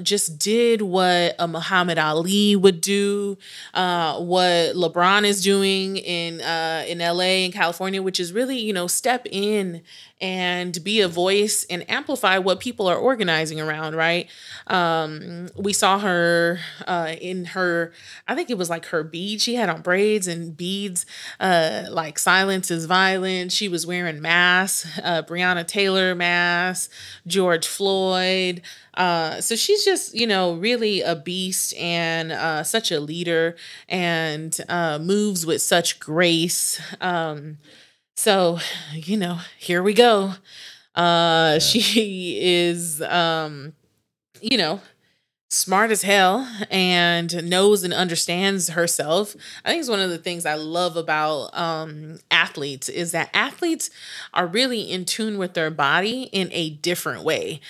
just did what a Muhammad Ali would do, what LeBron is doing in L.A. and California, which is really, step in and be a voice and amplify what people are organizing around, right? We saw her in her, I think it was like her bead. She had on braids and beads, like silence is violent. She was wearing masks, Breonna Taylor mask, George Floyd. So she's just, really a beast and such a leader and moves with such grace. So, here we go. She is, smart as hell and knows and understands herself. I think it's one of the things I love about athletes is that athletes are really in tune with their body in a different way.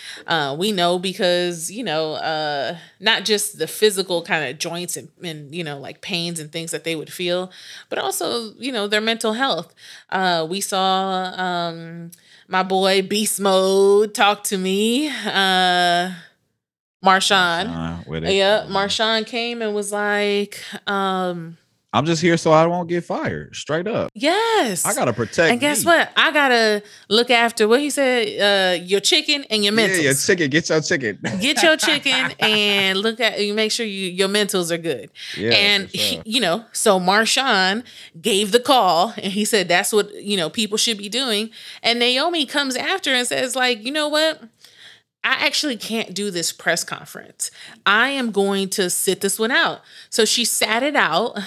We know because, not just the physical kind of joints and like pains and things that they would feel, but also, their mental health. We saw my boy Beast Mode talk to me. Marshawn. Yeah, Marshawn came and was like, I'm just here so I won't get fired. Straight up. Yes. I got to protect And guess me. What? I got to look after what he said, your chicken and your mentals. Yeah, your chicken. Get your chicken. Get your chicken and make sure your mentals are good. Yeah, and, sure. So Marshawn gave the call and he said that's what, people should be doing. And Naomi comes after and says like, you know what? I actually can't do this press conference. I am going to sit this one out. So she sat it out.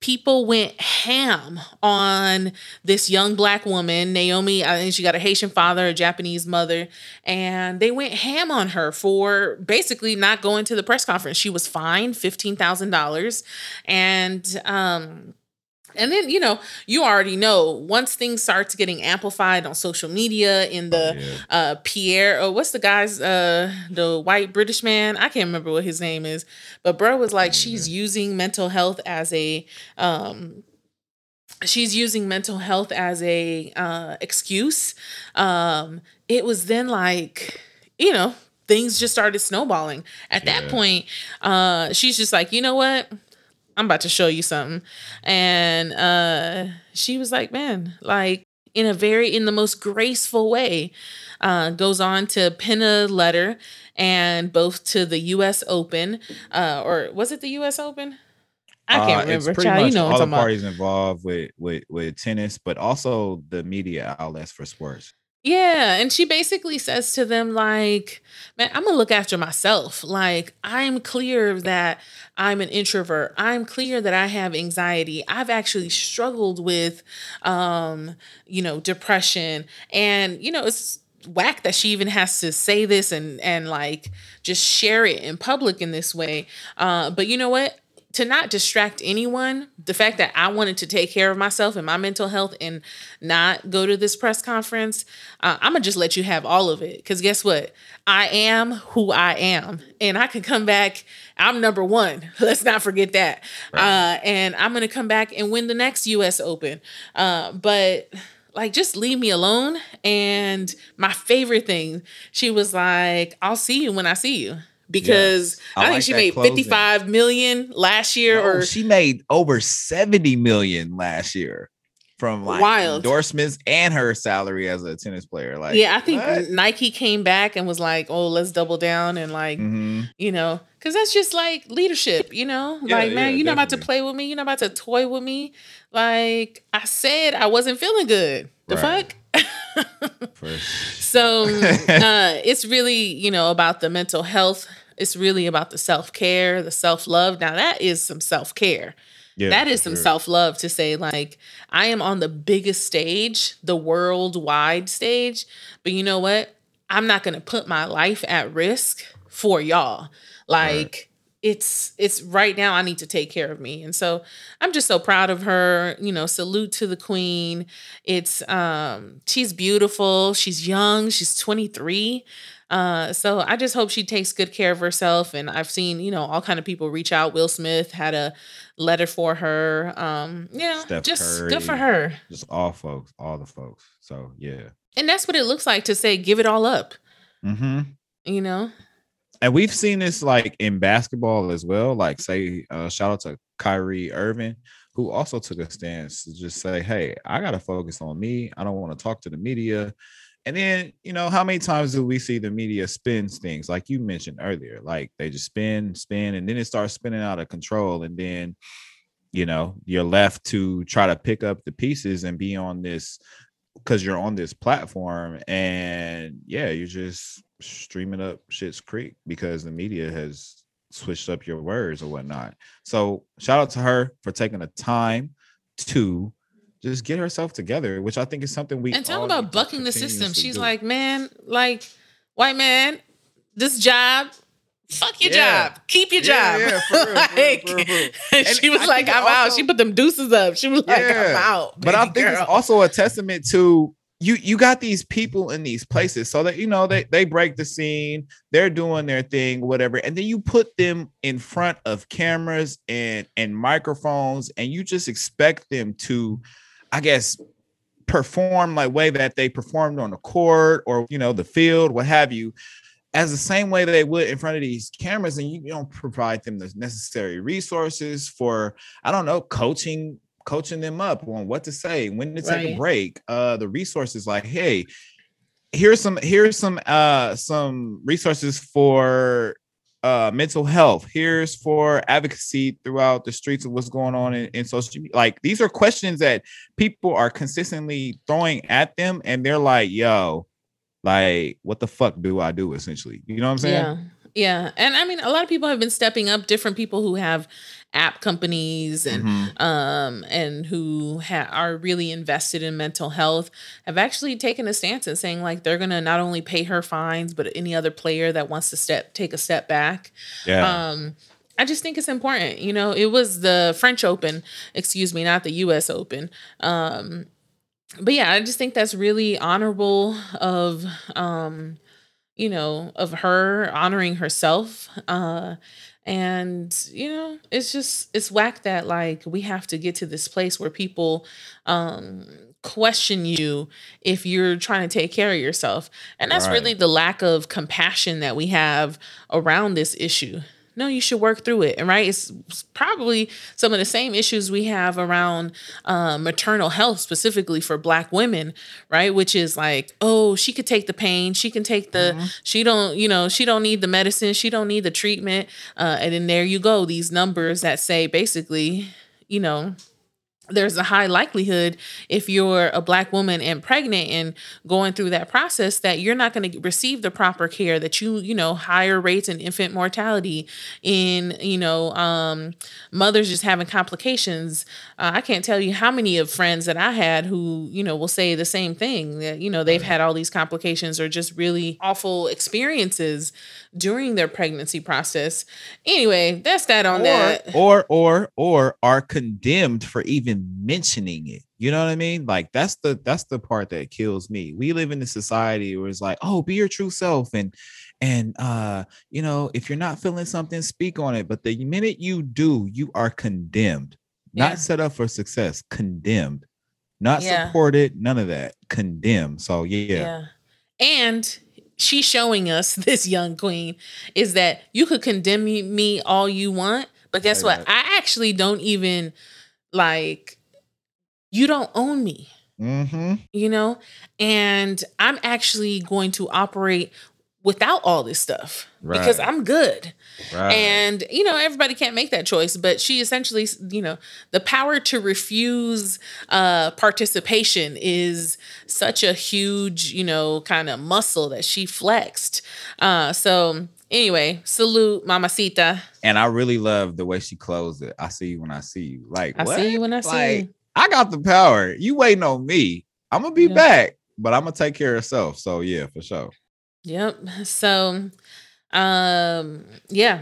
People went ham on this young black woman, Naomi. I think she got a Haitian father, a Japanese mother, and they went ham on her for basically not going to the press conference. She was fined $15,000. And then, you already know once things starts getting amplified on social media in the Pierre or what's the guy's the white British man. I can't remember what his name is, but bro was like, she's using mental health as a excuse. It was then like, things just started snowballing at that point. She's just like, you know what? I'm about to show you something. And she was like, man, like in the most graceful way, goes on to pen a letter and both to the U.S. Open or was it the U.S. Open? I can't remember. It's pretty Child, much all the parties involved with tennis, but also the media outlets for sports. Yeah. And she basically says to them like, man, I'm going to look after myself. Like I'm clear that I'm an introvert. I'm clear that I have anxiety. I've actually struggled with, depression and, it's whack that she even has to say this and like just share it in public in this way. But you know what? to not distract anyone, the fact that I wanted to take care of myself and my mental health and not go to this press conference, I'm going to just let you have all of it. Because guess what? I am who I am. And I can come back. I'm number one. Let's not forget that. Right. And I'm going to come back and win the next U.S. Open. But like, just leave me alone. And my favorite thing, she was like, I'll see you when I see you. Because yes. I think like she made closing. 55 million last year. No, or she made over 70 million last year from like wild endorsements and her salary as a tennis player. Like, yeah, I think what? Nike came back and was like, oh, let's double down. And like, you know, because that's just like leadership, you know, like, man, you're not about to play with me. You're not about to toy with me. Like I said, I wasn't feeling good. The fuck? So it's really, you know, about the mental health. It's really about the self-care, the self-love. Now that is some self-care. Yeah, that is some self-love to say, like, I am on the biggest stage, the worldwide stage, but you know what? I'm not going to put my life at risk for y'all. Like, it's right now I need to take care of me. And so I'm just so proud of her, you know, salute to the queen. It's, she's beautiful. She's young. She's 23. So I just hope she takes good care of herself. And I've seen, you know, all kind of people reach out. Will Smith had a letter for her. Steph just Curry, good for her. Just all folks, all the folks. So, yeah. And that's what it looks like to say, give it all up, you know? And we've seen this like in basketball as well. Like, say, shout out to Kyrie Irving, who also took a stance to just say, hey, I got to focus on me. I don't want to talk to the media. And then, you know, how many times do we see the media spin things like you mentioned earlier? Like they just spin, and then it starts spinning out of control. And then, you know, you're left to try to pick up the pieces and be on this because you're on this platform. And yeah, you're just streaming up Schitt's Creek because the media has switched up your words or whatnot. So shout out to her for taking the time to just get herself together, which I think is something we and talk about bucking the system. She's like, man, like white man, this job, fuck your job, keep your job. And she was like, I'm out. She put them deuces up. She was like, I'm out. But I think it's also a testament to You got these people in these places so that, you know, they break the scene, they're doing their thing, whatever. And then you put them in front of cameras and microphones, and you just expect them to, I guess, perform like way that they performed on the court or, you know, the field, what have you, as the same way that they would in front of these cameras. And you don't provide them the necessary resources for, I don't know, coaching them up on what to say, when to take a break, the resources like, hey, here's some resources for mental health. Here's for advocacy throughout the streets of what's going on in social media. Like, these are questions that people are consistently throwing at them. And they're like, yo, like, what the fuck do I do, essentially? You know what I'm saying? Yeah. And I mean, a lot of people have been stepping up, different people who have app companies and who are really invested in mental health have actually taken a stance and saying like they're going to not only pay her fines, but any other player that wants to take a step back. Yeah. I just think it's important. You know, it was the French Open, excuse me, not the U.S. Open. But yeah, I just think that's really honorable of, you know, of her honoring herself, and, you know, it's whack that like we have to get to this place where people question you if you're trying to take care of yourself. And that's really the lack of compassion that we have around this issue. No, you should work through it. And it's probably some of the same issues we have around maternal health, specifically for Black women, right? Which is like, oh, she could take the pain. She can take the, she don't need the medicine. She don't need the treatment. And then there you go. These numbers that say basically, you know, there's a high likelihood if you're a Black woman and pregnant and going through that process that you're not going to receive the proper care, that you know, higher rates in infant mortality, in, you know, mothers just having complications. I can't tell you how many of friends that I had who, you know, will say the same thing, that, you know, they've had all these complications or just really awful experiences during their pregnancy process. Anyway, that's that on that. Or are condemned for even mentioning it. You know what I mean? Like, that's the part that kills me. We live in a society where it's like, oh, be your true self. And you know, if you're not feeling something, speak on it. But the minute you do, you are condemned, not set up for success, condemned, not supported, none of that, condemned. So yeah. And she's showing us, this young queen, is that you could condemn me all you want, but guess what? I actually don't even, like, you don't own me, you know, and I'm actually going to operate without all this stuff because I'm good. And, you know, everybody can't make that choice, but she essentially, you know, the power to refuse participation is such a huge, you know, kind of muscle that she flexed. So anyway, salute, Mamacita. And I really love the way she closed it. I see you when I see you. Like, I see you when I see you. I got the power. You waiting on me. I'm going to be back, but I'm going to take care of herself. So yeah, for sure. Yep. So, yeah.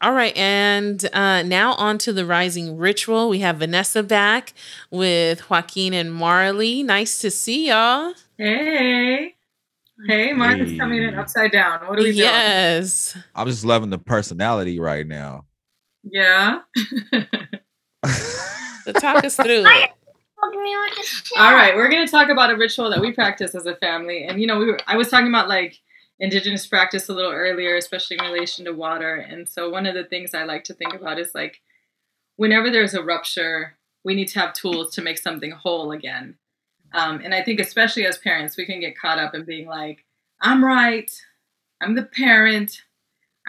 All right. And now on to the Rising Ritual. We have Vanessa back with Joaquin and Marley. Nice to see y'all. Hey, mine is coming in upside down. What are we doing? Yes. I'm just loving the personality right now. Yeah. So talk us through it. All right, we're going to talk about a ritual that we practice as a family. And, you know, I was talking about, like, indigenous practice a little earlier, especially in relation to water. And so one of the things I like to think about is, like, whenever there's a rupture, we need to have tools to make something whole again. And I think especially as parents, we can get caught up in being like, I'm right. I'm the parent.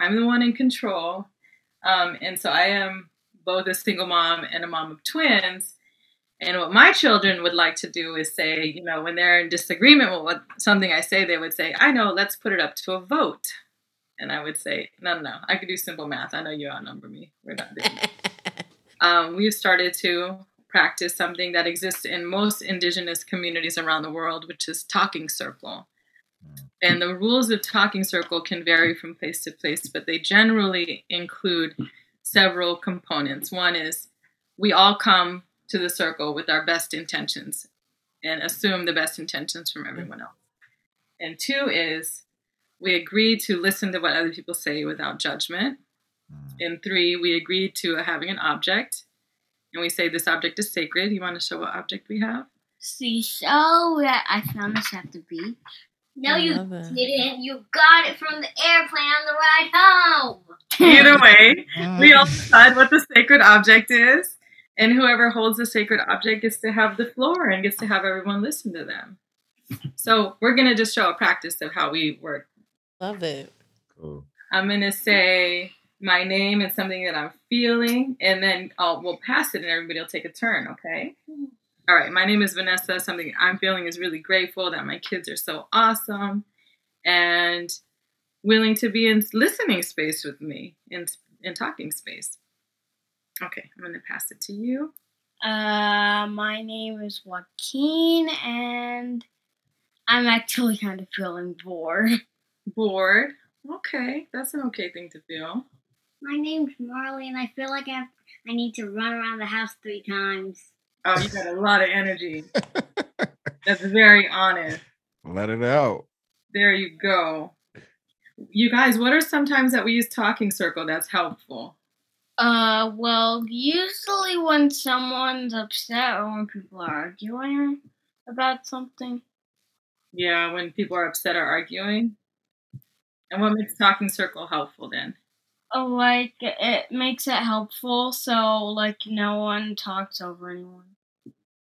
I'm the one in control. And so I am both a single mom and a mom of twins. And what my children would like to do is say, you know, when they're in disagreement with something I say, they would say, I know, let's put it up to a vote. And I would say, no, I could do simple math. I know you outnumber me. We're not doing that. We've started to practice something that exists in most indigenous communities around the world, which is talking circle. And the rules of talking circle can vary from place to place, but they generally include several components. One is we all come to the circle with our best intentions and assume the best intentions from everyone else. And two is we agree to listen to what other people say without judgment. And three, we agree to having an object. And we say, this object is sacred. You want to show what object we have? Seashell that I found this at the beach. No, you didn't. You got it from the airplane on the ride home. Either way, we all decide what the sacred object is. And whoever holds the sacred object gets to have the floor and gets to have everyone listen to them. So we're going to just show a practice of how we work. Love it. Cool. I'm going to say my name and something that I'm feeling, and then we'll pass it and everybody will take a turn, okay? All right, my name is Vanessa. Something I'm feeling is really grateful that my kids are so awesome and willing to be in listening space with me, in talking space. Okay, I'm going to pass it to you. My name is Joaquin, and I'm actually kind of feeling bored. Bored? Okay, that's an okay thing to feel. My name's Marley, and I feel like I need to run around the house 3 times. Oh, you got a lot of energy. That's very honest. Let it out. There you go. You guys, what are some times that we use talking circle that's helpful? Well, usually when someone's upset or when people are arguing about something. Yeah, when people are upset or arguing. And what makes talking circle helpful then? Like, it makes it helpful so, like, no one talks over anyone.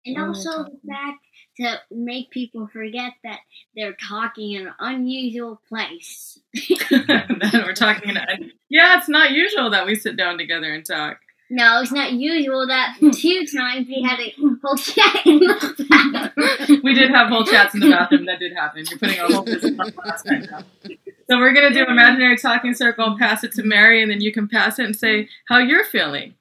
And also the fact to make people forget that they're talking in an unusual place. That we're talking in it's not usual that we sit down together and talk. No, it's not usual that 2 times we had a whole chat in the bathroom. We did have whole chats in the bathroom. That did happen. You're putting a whole business on last time now. So we're going to do imaginary talking circle and pass it to Mary, and then you can pass it and say how you're feeling.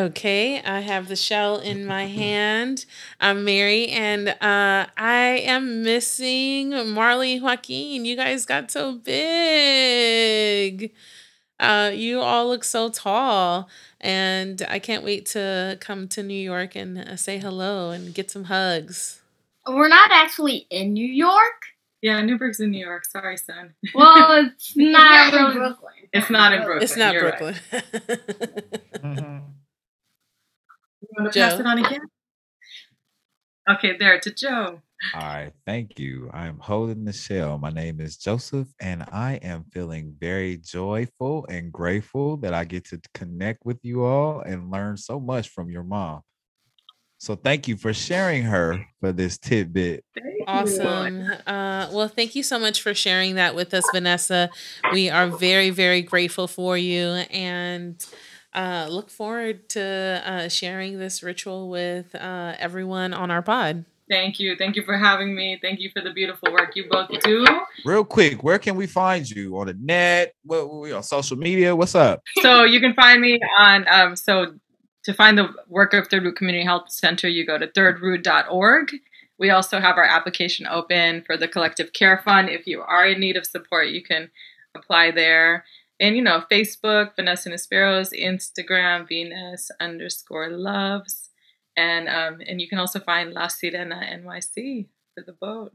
Okay, I have the shell in my hand. I'm Mary, and I am missing Marley Joaquin. You guys got so big. You all look so tall, and I can't wait to come to New York and say hello and get some hugs. We're not actually in New York. Yeah, Newburgh's in New York. Sorry, son. Well, it's not in Brooklyn. It's not in Brooklyn. It's not Brooklyn. Right. You want to pass it on again? Okay, there, to Joe. All right, thank you. I'm holding the shell. My name is Joseph, and I am feeling very joyful and grateful that I get to connect with you all and learn so much from your mom. So thank you for sharing her for this tidbit. Awesome. Well, thank you so much for sharing that with us, Vanessa. We are very, very grateful for you, and look forward to sharing this ritual with everyone on our pod. Thank you. Thank you for having me. Thank you for the beautiful work you both do. Real quick, where can we find you? On the net? What, on social media? What's up? So you can find me on, so to find the work of Third Root Community Health Center, you go to thirdroot.org. We also have our application open for the Collective Care Fund. If you are in need of support, you can apply there. And, you know, Facebook, Vanessa Nisperos, Instagram, Venus_loves. And you can also find La Sirena NYC for the boat.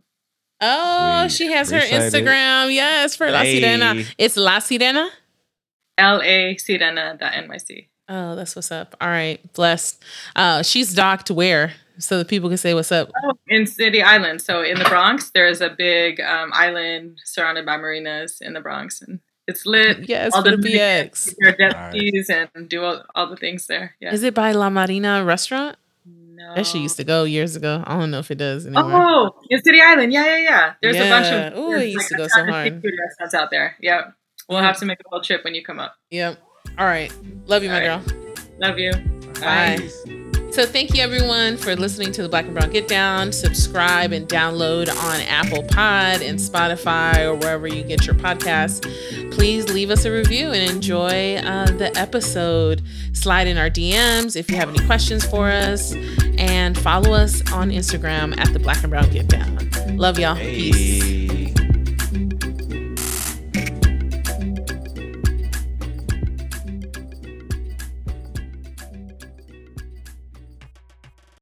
Oh, sweet. She has her Instagram. It. Yes, for La Sirena. It's La Sirena? LASirena.NYC. Oh, that's what's up. All right. Blessed. She's docked where? So that people can say what's up. Oh, in City Island. So in the Bronx, there's a big island surrounded by marinas in the Bronx. And it's lit. Yes, all the BX. Your jet skis and do all the things there. Yeah. Is it by La Marina restaurant? No. That she used to go years ago. I don't know if it does anymore. Oh, in City Island. Yeah. There's a bunch of I used to go so hard. Restaurants out there. Yep. We'll have to make a whole trip when you come up. Yep. All right. Love you, girl. Love you. Bye. Bye. So thank you, everyone, for listening to the Black and Brown Get Down. Subscribe and download on Apple Pod and Spotify or wherever you get your podcasts. Please leave us a review and enjoy the episode. Slide in our DMs if you have any questions for us. And follow us on Instagram at the Black and Brown Get Down. Love y'all. Peace.